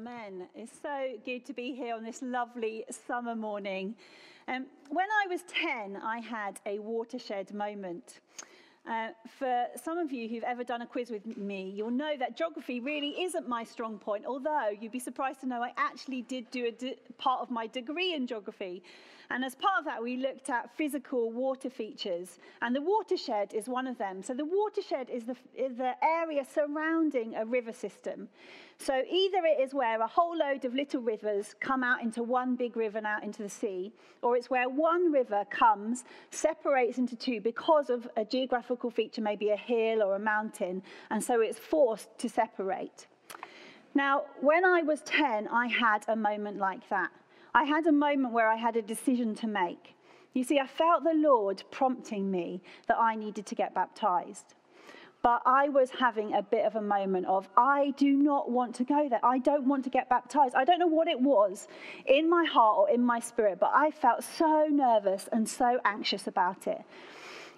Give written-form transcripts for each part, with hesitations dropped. Amen. It's so good to be here on this lovely summer morning. When I was 10, I had a watershed moment. For some of you who've ever done a quiz with me, you'll know that geography really isn't my strong point, although you'd be surprised to know I actually did do a part of my degree in geography. And as part of that, we looked at physical water features, and the watershed is one of them. So the watershed is the area surrounding a river system. So either it is where a whole load of little rivers come out into one big river and out into the sea, or it's where one river comes, separates into two because of a geographical feature, maybe a hill or a mountain, and so it's forced to separate. Now, when I was 10, I had a moment like that. I had a moment where I had a decision to make. You see, I felt the Lord prompting me that I needed to get baptized. But I was having a bit of a moment of, I do not want to go there. I don't want to get baptized. I don't know what it was in my heart or in my spirit, but I felt so nervous and so anxious about it.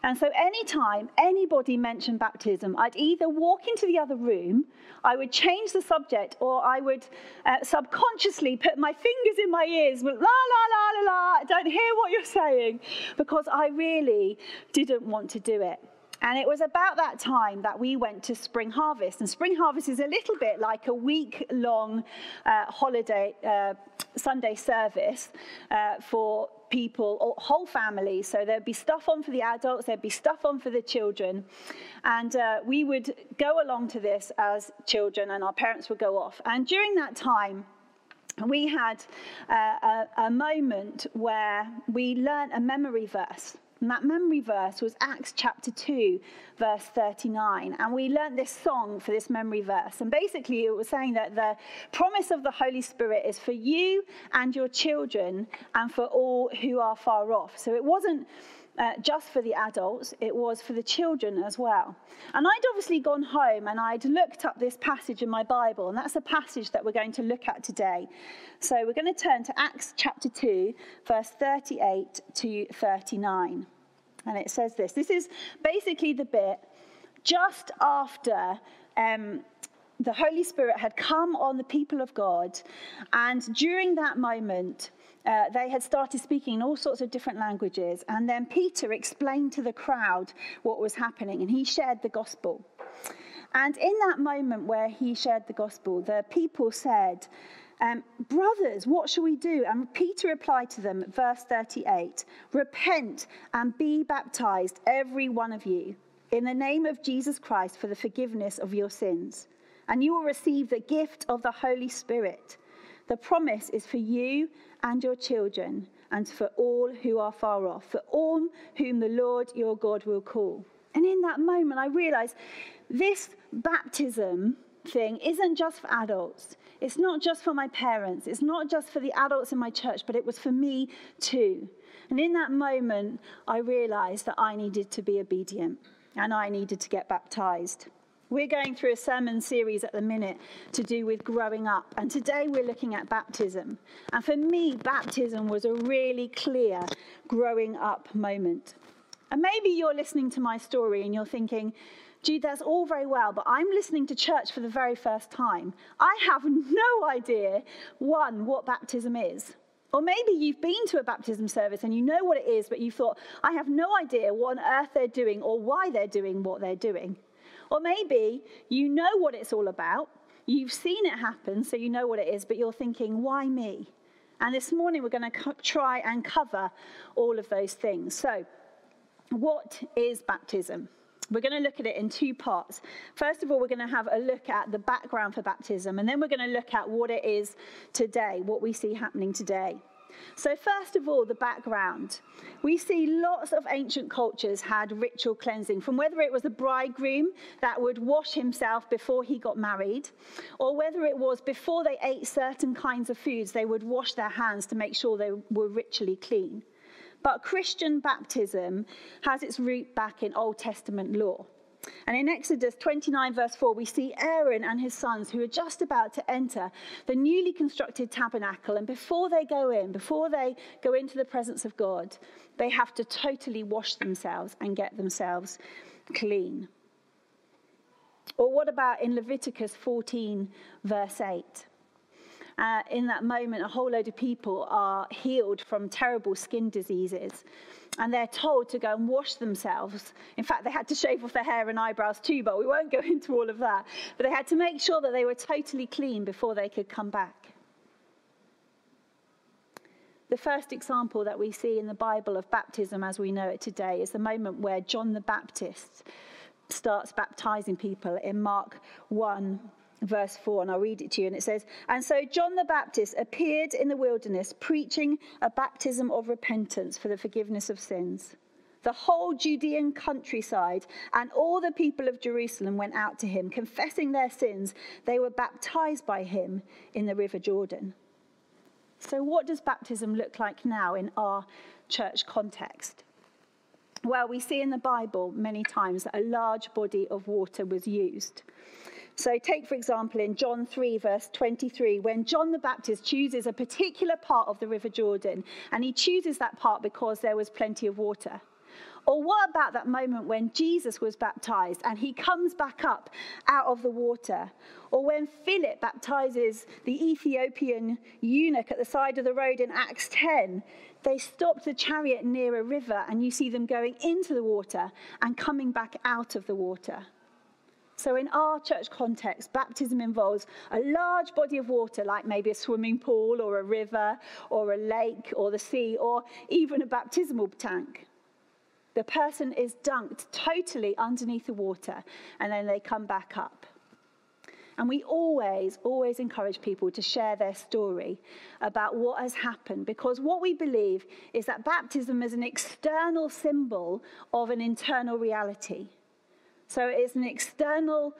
And so anytime anybody mentioned baptism, I'd either walk into the other room, I would change the subject, or I would subconsciously put my fingers in my ears, la, la, la, la, la, I don't hear what you're saying, because I really didn't want to do it. And it was about that time that we went to Spring Harvest. And Spring Harvest is a little bit like a week-long holiday Sunday service for people, or whole families. So there'd be stuff on for the adults, there'd be stuff on for the children. And we would go along to this as children, and our parents would go off. And during that time, we had a moment where we learned a memory verse. And that memory verse was Acts chapter 2, verse 39. And we learned this song for this memory verse. And basically it was saying that the promise of the Holy Spirit is for you and your children and for all who are far off. So it wasn't just for the adults, it was for the children as well. And I'd obviously gone home and I'd looked up this passage in my Bible, and that's a passage that we're going to look at today. So we're going to turn to Acts chapter 2, verse 38 to 39. And it says this. This is basically the bit just after the Holy Spirit had come on the people of God, and during that moment, they had started speaking in all sorts of different languages, and then Peter explained to the crowd what was happening, and he shared the gospel. And in that moment where he shared the gospel, the people said, brothers, what shall we do? And Peter replied to them, verse 38, repent and be baptized, every one of you, in the name of Jesus Christ for the forgiveness of your sins, and you will receive the gift of the Holy Spirit. The promise is for you and your children and for all who are far off, for all whom the Lord your God will call. And in that moment, I realized this baptism thing isn't just for adults. It's not just for my parents. It's not just for the adults in my church, but it was for me too. And in that moment, I realized that I needed to be obedient and I needed to get baptized. We're going through a sermon series at the minute to do with growing up. And today we're looking at baptism. And for me, baptism was a really clear growing up moment. And maybe you're listening to my story and you're thinking, Jude, that's all very well, but I'm listening to church for the very first time. I have no idea, one, what baptism is. Or maybe you've been to a baptism service and you know what it is, but you thought, I have no idea what on earth they're doing or why they're doing what they're doing. Or maybe you know what it's all about, you've seen it happen, so you know what it is, but you're thinking, why me? And this morning we're going to try and cover all of those things. So, what is baptism? We're going to look at it in two parts. First of all, we're going to have a look at the background for baptism, and then we're going to look at what it is today, what we see happening today. So first of all, the background. We see lots of ancient cultures had ritual cleansing, from whether it was the bridegroom that would wash himself before he got married, or whether it was before they ate certain kinds of foods, they would wash their hands to make sure they were ritually clean. But Christian baptism has its root back in Old Testament law. And in Exodus 29, verse 4, we see Aaron and his sons who are just about to enter the newly constructed tabernacle. And before they go into the presence of God, they have to totally wash themselves and get themselves clean. Or what about in Leviticus 14, verse 8? in that moment, a whole load of people are healed from terrible skin diseases. And they're told to go and wash themselves. In fact, they had to shave off their hair and eyebrows too, but we won't go into all of that. But they had to make sure that they were totally clean before they could come back. The first example that we see in the Bible of baptism as we know it today is the moment where John the Baptist starts baptizing people in Mark 1, verse 4, and I'll read it to you, and it says, "And so John the Baptist appeared in the wilderness, preaching a baptism of repentance for the forgiveness of sins. The whole Judean countryside and all the people of Jerusalem went out to him, confessing their sins. They were baptized by him in the River Jordan." So what does baptism look like now in our church context? Well, we see in the Bible many times that a large body of water was used. So take, for example, in John 3, verse 23, when John the Baptist chooses a particular part of the River Jordan, and he chooses that part because there was plenty of water. Or what about that moment when Jesus was baptized and he comes back up out of the water? Or when Philip baptizes the Ethiopian eunuch at the side of the road in Acts 10, they stopped the chariot near a river and you see them going into the water and coming back out of the water. So in our church context, baptism involves a large body of water, like maybe a swimming pool or a river or a lake or the sea or even a baptismal tank. The person is dunked totally underneath the water, and then they come back up. And we always, always encourage people to share their story about what has happened, because what we believe is that baptism is an external symbol of an internal reality. So it's an external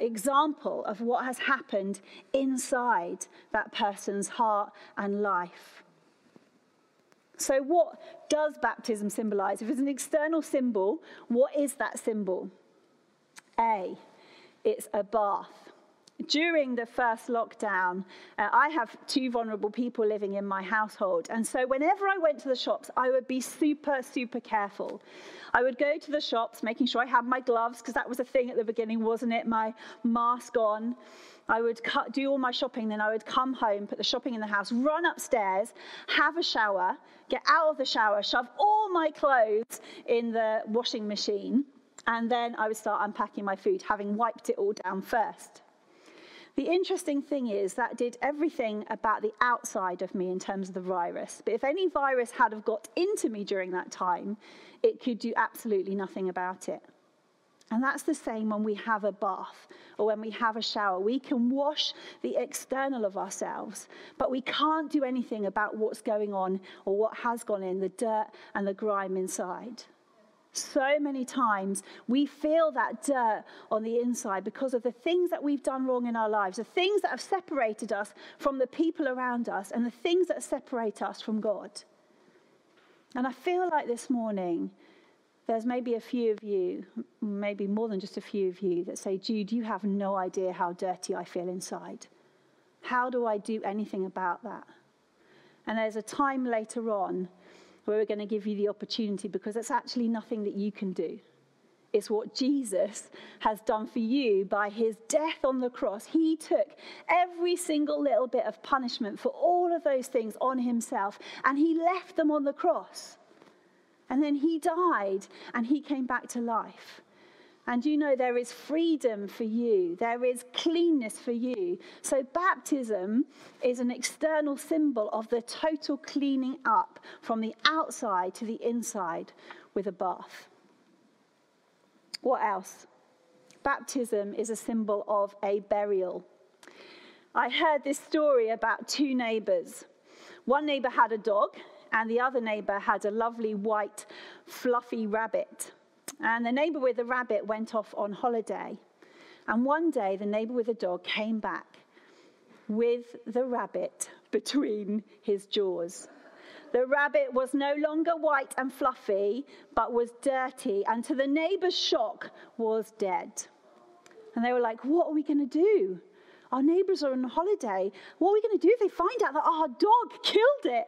example of what has happened inside that person's heart and life. So what does baptism symbolize? If it's an external symbol, what is that symbol? A, it's a bath. During the first lockdown, I have two vulnerable people living in my household. And so whenever I went to the shops, I would be super, super careful. I would go to the shops, making sure I had my gloves, because that was a thing at the beginning, wasn't it? My mask on. I would do all my shopping, then I would come home, put the shopping in the house, run upstairs, have a shower, get out of the shower, shove all my clothes in the washing machine, and then I would start unpacking my food, having wiped it all down first. The interesting thing is that did everything about the outside of me in terms of the virus. But if any virus had have got into me during that time, it could do absolutely nothing about it. And that's the same when we have a bath or when we have a shower. We can wash the external of ourselves, but we can't do anything about what's going on or what has gone in, the dirt and the grime inside. So many times we feel that dirt on the inside because of the things that we've done wrong in our lives, the things that have separated us from the people around us and the things that separate us from God. And I feel like this morning, there's maybe a few of you, maybe more than just a few of you, that say, Jude, you have no idea how dirty I feel inside. How do I do anything about that? And there's a time later on where we're going to give you the opportunity, because it's actually nothing that you can do. It's what Jesus has done for you by his death on the cross. He took every single little bit of punishment for all of those things on himself, and he left them on the cross. And then he died and he came back to life. And you know, there is freedom for you. There is cleanness for you. So baptism is an external symbol of the total cleaning up from the outside to the inside with a bath. What else? Baptism is a symbol of a burial. I heard this story about two neighbours. One neighbour had a dog, and the other neighbour had a lovely white fluffy rabbit. And the neighbour with the rabbit went off on holiday. And one day the neighbour with the dog came back with the rabbit between his jaws. The rabbit was no longer white and fluffy, but was dirty, and to the neighbour's shock was dead. And they were like, what are we going to do? Our neighbours are on holiday. What are we going to do if they find out that our dog killed it?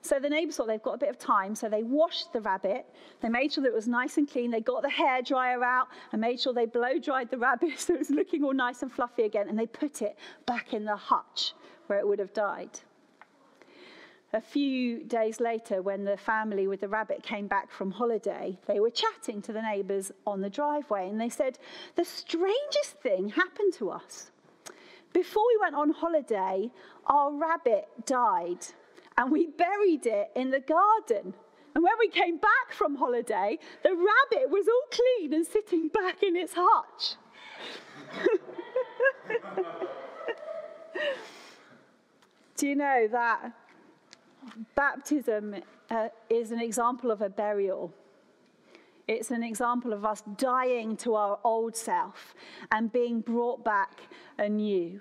So the neighbours thought they've got a bit of time, so they washed the rabbit. They made sure that it was nice and clean. They got the hairdryer out and made sure they blow-dried the rabbit so it was looking all nice and fluffy again, and they put it back in the hutch where it would have died. A few days later, when the family with the rabbit came back from holiday, they were chatting to the neighbours on the driveway, and they said, "The strangest thing happened to us. Before we went on holiday, our rabbit died, and we buried it in the garden. And when we came back from holiday, the rabbit was all clean and sitting back in its hutch." Do you know that baptism is an example of a burial? It's an example of us dying to our old self and being brought back anew.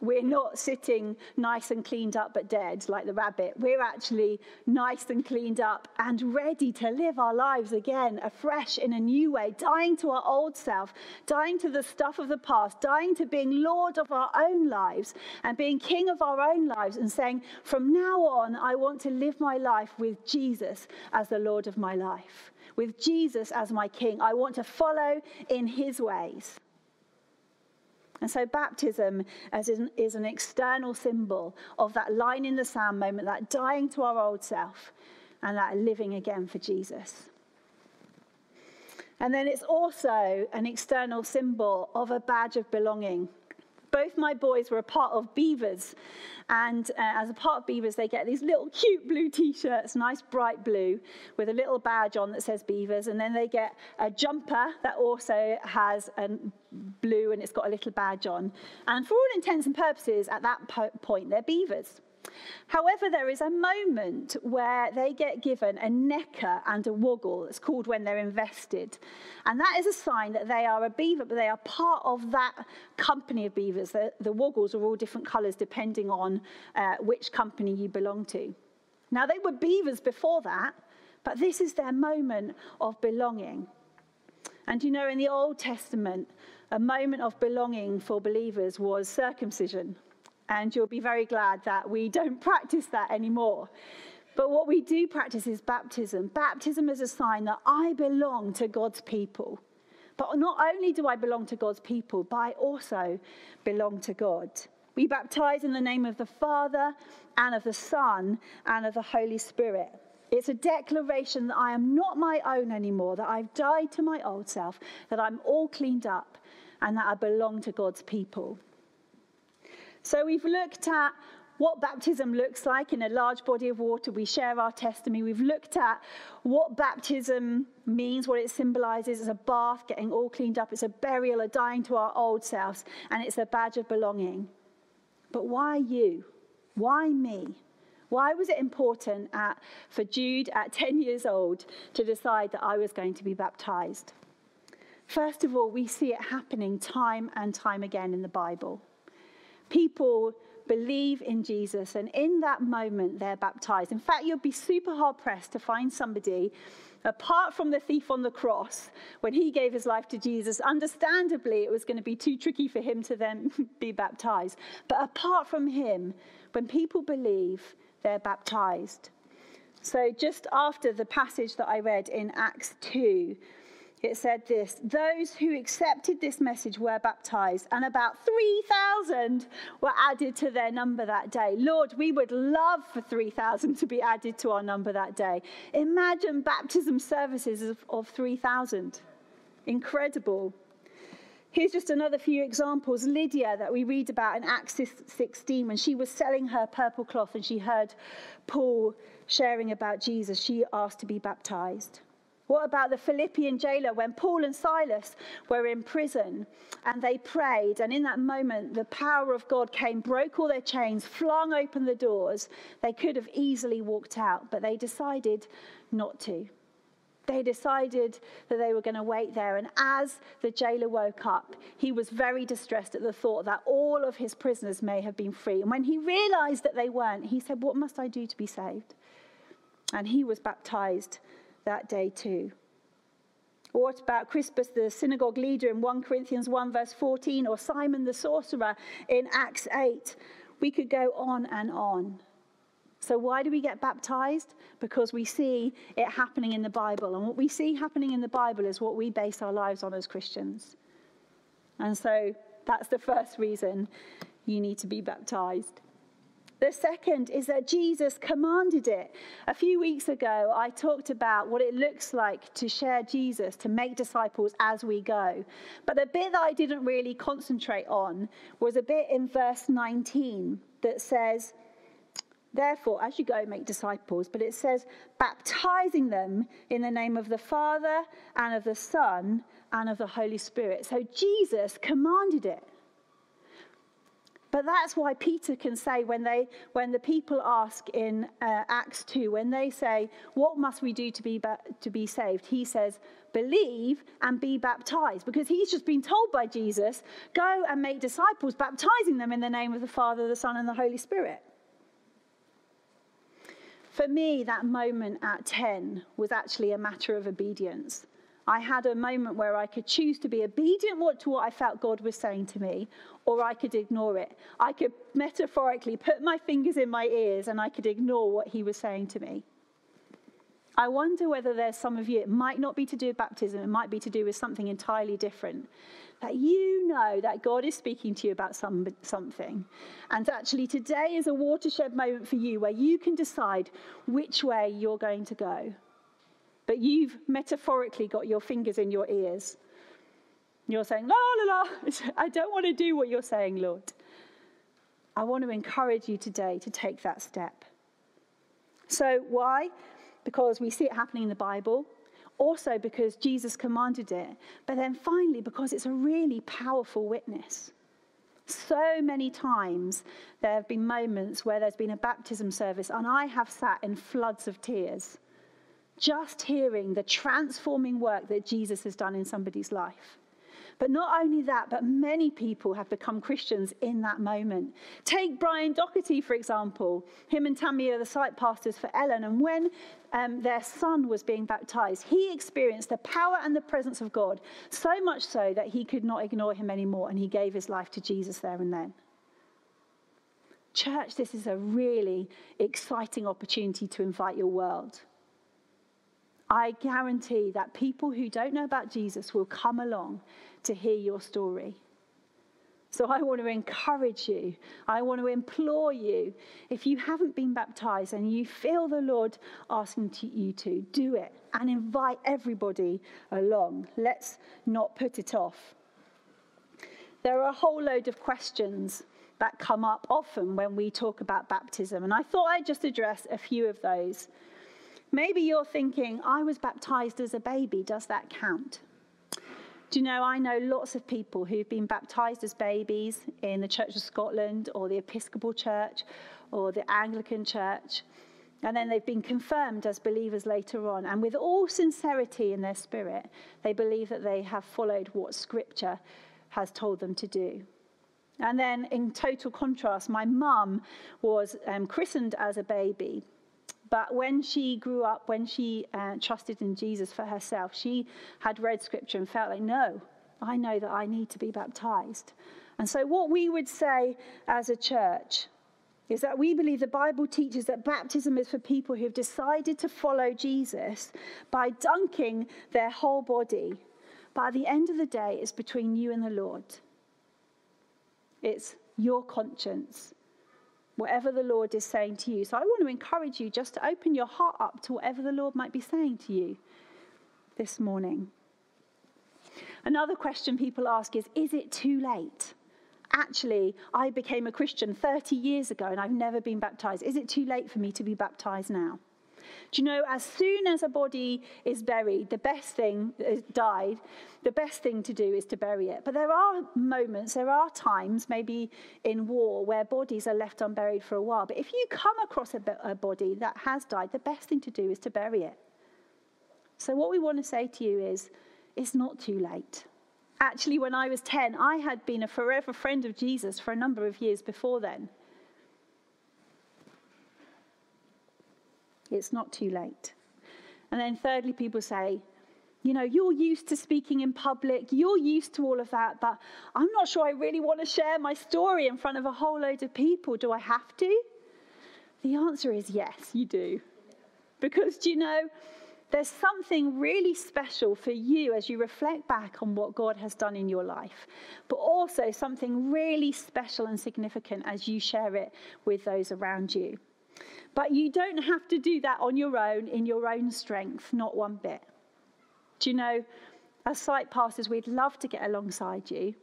We're not sitting nice and cleaned up but dead like the rabbit. We're actually nice and cleaned up and ready to live our lives again, afresh in a new way, dying to our old self, dying to the stuff of the past, dying to being Lord of our own lives and being King of our own lives, and saying, from now on, I want to live my life with Jesus as the Lord of my life. With Jesus as my King. I want to follow in his ways. And so baptism is an external symbol of that line in the sand moment, that dying to our old self and that living again for Jesus. And then it's also an external symbol of a badge of belonging. Both my boys were a part of Beavers, and as a part of Beavers, they get these little cute blue T-shirts, nice bright blue, with a little badge on that says Beavers, and then they get a jumper that also has a blue, and it's got a little badge on. And for all intents and purposes, at that point, they're Beavers. However, there is a moment where they get given a necker and a woggle. It's called when they're invested. And that is a sign that they are a beaver, but they are part of that company of beavers. The woggles are all different colours depending on which company you belong to. Now, they were beavers before that, but this is their moment of belonging. And you know, in the Old Testament, a moment of belonging for believers was circumcision. And you'll be very glad that we don't practice that anymore. But what we do practice is baptism. Baptism is a sign that I belong to God's people. But not only do I belong to God's people, but I also belong to God. We baptize in the name of the Father and of the Son and of the Holy Spirit. It's a declaration that I am not my own anymore, that I've died to my old self, that I'm all cleaned up, and that I belong to God's people. So we've looked at what baptism looks like in a large body of water. We share our testimony. We've looked at what baptism means, what it symbolises. It's a bath, getting all cleaned up. It's a burial, a dying to our old selves. And it's a badge of belonging. But why you? Why me? Why was it important for Jude at 10 years old to decide that I was going to be baptised? First of all, we see it happening time and time again in the Bible. People believe in Jesus, and in that moment, they're baptized. In fact, you'd be super hard-pressed to find somebody, apart from the thief on the cross, when he gave his life to Jesus. Understandably, it was going to be too tricky for him to then be baptized. But apart from him, when people believe, they're baptized. So just after the passage that I read in Acts 2, it said this: those who accepted this message were baptized, and about 3,000 were added to their number that day. Lord, we would love for 3,000 to be added to our number that day. Imagine baptism services of 3,000. Incredible. Here's just another few examples. Lydia, that we read about in Acts 16, when she was selling her purple cloth and she heard Paul sharing about Jesus, she asked to be baptized. What about the Philippian jailer when Paul and Silas were in prison and they prayed, and in that moment the power of God came, broke all their chains, flung open the doors. They could have easily walked out, but they decided not to. They decided that they were going to wait there, and as the jailer woke up, he was very distressed at the thought that all of his prisoners may have been free. And when he realized that they weren't, he said, "What must I do to be saved?" And he was baptized that day too. Or what about Crispus, the synagogue leader, in 1 Corinthians 1 verse 14, or Simon the sorcerer in Acts 8? We could go on and on. So why do we get baptized? Because we see it happening in the Bible. And what we see happening in the Bible is what we base our lives on as Christians. And so that's the first reason you need to be baptized. The second is that Jesus commanded it. A few weeks ago, I talked about what it looks like to share Jesus, to make disciples as we go. But the bit that I didn't really concentrate on was a bit in verse 19 that says, therefore, as you go, make disciples. But it says, baptizing them in the name of the Father and of the Son and of the Holy Spirit. So Jesus commanded it. But that's why Peter can say when the people ask in Acts 2, when they say, what must we do to be saved? He says, believe and be baptized. Because he's just been told by Jesus, go and make disciples, baptizing them in the name of the Father, the Son, and the Holy Spirit. For me, that moment at 10 was actually a matter of obedience. I had a moment where I could choose to be obedient to what I felt God was saying to me, or I could ignore it. I could metaphorically put my fingers in my ears and I could ignore what he was saying to me. I wonder whether there's some of you, it might not be to do with baptism, it might be to do with something entirely different, that you know that God is speaking to you about something. And actually today is a watershed moment for you where you can decide which way you're going to go. But you've metaphorically got your fingers in your ears. You're saying, la, la, la, I don't want to do what you're saying, Lord. I want to encourage you today to take that step. So why? Because we see it happening in the Bible. Also because Jesus commanded it. But then finally, because it's a really powerful witness. So many times there have been moments where there's been a baptism service and I have sat in floods of tears. Just hearing the transforming work that Jesus has done in somebody's life. But not only that, but many people have become Christians in that moment. Take Brian Doherty, for example. Him and Tammy are the site pastors for Ellen. And when their son was being baptized, he experienced the power and the presence of God, so much so that he could not ignore him anymore. And he gave his life to Jesus there and then. Church, this is a really exciting opportunity to invite your world. I guarantee that people who don't know about Jesus will come along to hear your story. So I want to encourage you. I want to implore you. If you haven't been baptized and you feel the Lord asking you to, do it and invite everybody along. Let's not put it off. There are a whole load of questions that come up often when we talk about baptism. And I thought I'd just address a few of those. Maybe you're thinking, I was baptized as a baby, does that count? Do you know, I know lots of people who've been baptized as babies in the Church of Scotland or the Episcopal Church or the Anglican Church, and then they've been confirmed as believers later on. And with all sincerity in their spirit, they believe that they have followed what Scripture has told them to do. And then in total contrast, my mum was christened as a baby. But when she grew up, when she trusted in Jesus for herself, she had read Scripture and felt like, no, I know that I need to be baptized. And so what we would say as a church is that we believe the Bible teaches that baptism is for people who have decided to follow Jesus by dunking their whole body. But at the end of the day, it's between you and the Lord. It's your conscience. Whatever the Lord is saying to you. So I want to encourage you just to open your heart up to whatever the Lord might be saying to you this morning. Another question people ask is it too late? Actually, I became a Christian 30 years ago and I've never been baptized. Is it too late for me to be baptized now? Do you know, as soon as a body is buried, the best thing to do is to bury it. But there are moments, there are times, maybe in war, where bodies are left unburied for a while. But if you come across a body that has died, the best thing to do is to bury it. So what we want to say to you is, it's not too late. Actually, when I was 10, I had been a forever friend of Jesus for a number of years before then. It's not too late. And then thirdly, people say, you know, you're used to speaking in public. You're used to all of that. But I'm not sure I really want to share my story in front of a whole load of people. Do I have to? The answer is yes, you do. Because, do you know, There's something really special for you as you reflect back on what God has done in your life, but also something really special and significant as you share it with those around you. But you don't have to do that on your own, in your own strength, not one bit. Do you know, as sight pastors, we'd love to get alongside you.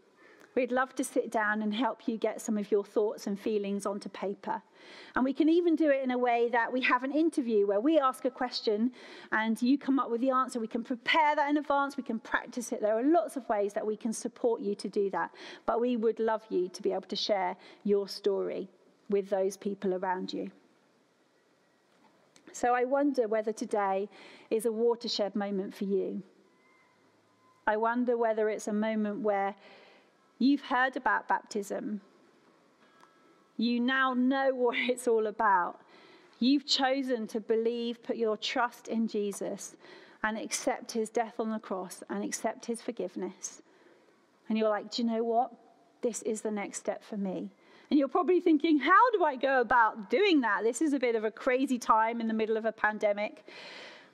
We'd love to sit down and help you get some of your thoughts and feelings onto paper. And we can even do it in a way that we have an interview where we ask a question and you come up with the answer. We can prepare that in advance. We can practice it. There are lots of ways that we can support you to do that. But we would love you to be able to share your story with those people around you. So I wonder whether today is a watershed moment for you. I wonder whether it's a moment where you've heard about baptism. You now know what it's all about. You've chosen to believe, put your trust in Jesus, and accept his death on the cross and accept his forgiveness. And you're like, do you know what? This is the next step for me. And you're probably thinking, how do I go about doing that? This is a bit of a crazy time in the middle of a pandemic.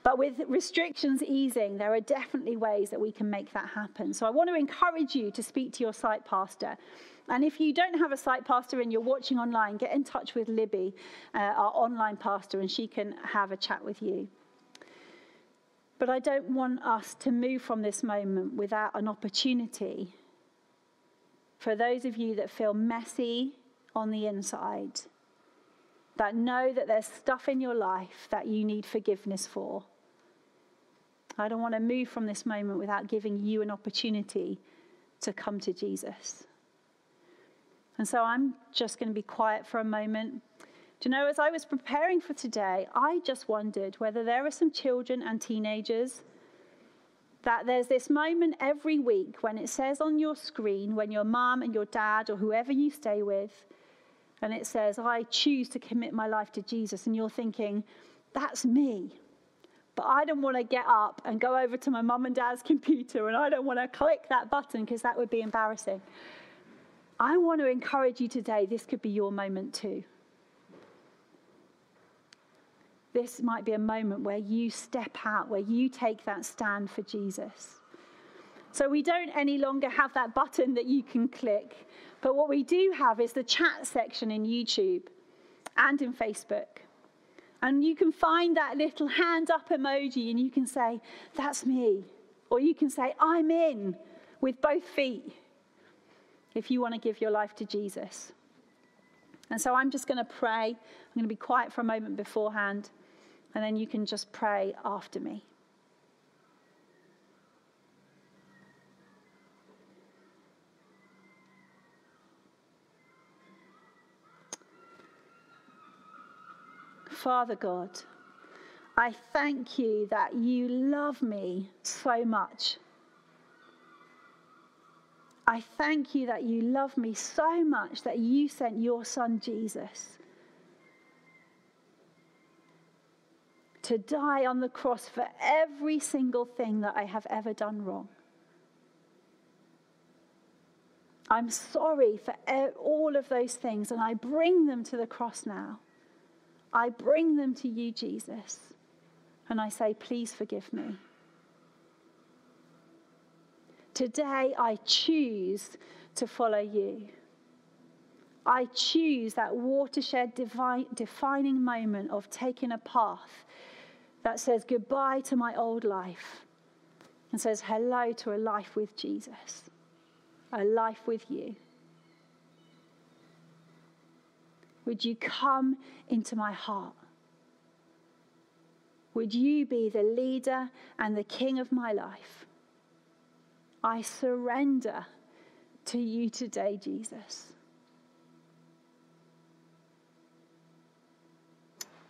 But with restrictions easing, there are definitely ways that we can make that happen. So I want to encourage you to speak to your site pastor. And if you don't have a site pastor and you're watching online, get in touch with Libby, our online pastor, and she can have a chat with you. But I don't want us to move from this moment without an opportunity for those of you that feel messy on the inside, that know that there's stuff in your life that you need forgiveness for. I don't want to move from this moment without giving you an opportunity to come to Jesus. And so I'm just going to be quiet for a moment. Do you know, as I was preparing for today, I just wondered whether there are some children and teenagers that there's this moment every week when it says on your screen, when your mum and your dad or whoever you stay with, and it says, I choose to commit my life to Jesus. And you're thinking, that's me. But I don't want to get up and go over to my mum and dad's computer, and I don't want to click that button because that would be embarrassing. I want to encourage you today, this could be your moment too. This might be a moment where you step out, where you take that stand for Jesus. So we don't any longer have that button that you can click. But what we do have is the chat section in YouTube and in Facebook. And you can find that little hand up emoji and you can say, that's me. Or you can say, I'm in with both feet if you want to give your life to Jesus. And so I'm just going to pray. I'm going to be quiet for a moment beforehand. And then you can just pray after me. Father God, I thank you that you love me so much. I thank you that you love me so much that you sent your son Jesus to die on the cross for every single thing that I have ever done wrong. I'm sorry for all of those things, and I bring them to the cross now. I bring them to you, Jesus, and I say, please forgive me. Today, I choose to follow you. I choose that watershed defining moment of taking a path that says goodbye to my old life and says hello to a life with Jesus, a life with you. Would you come into my heart? Would you be the leader and the king of my life? I surrender to you today, Jesus.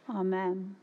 Amen.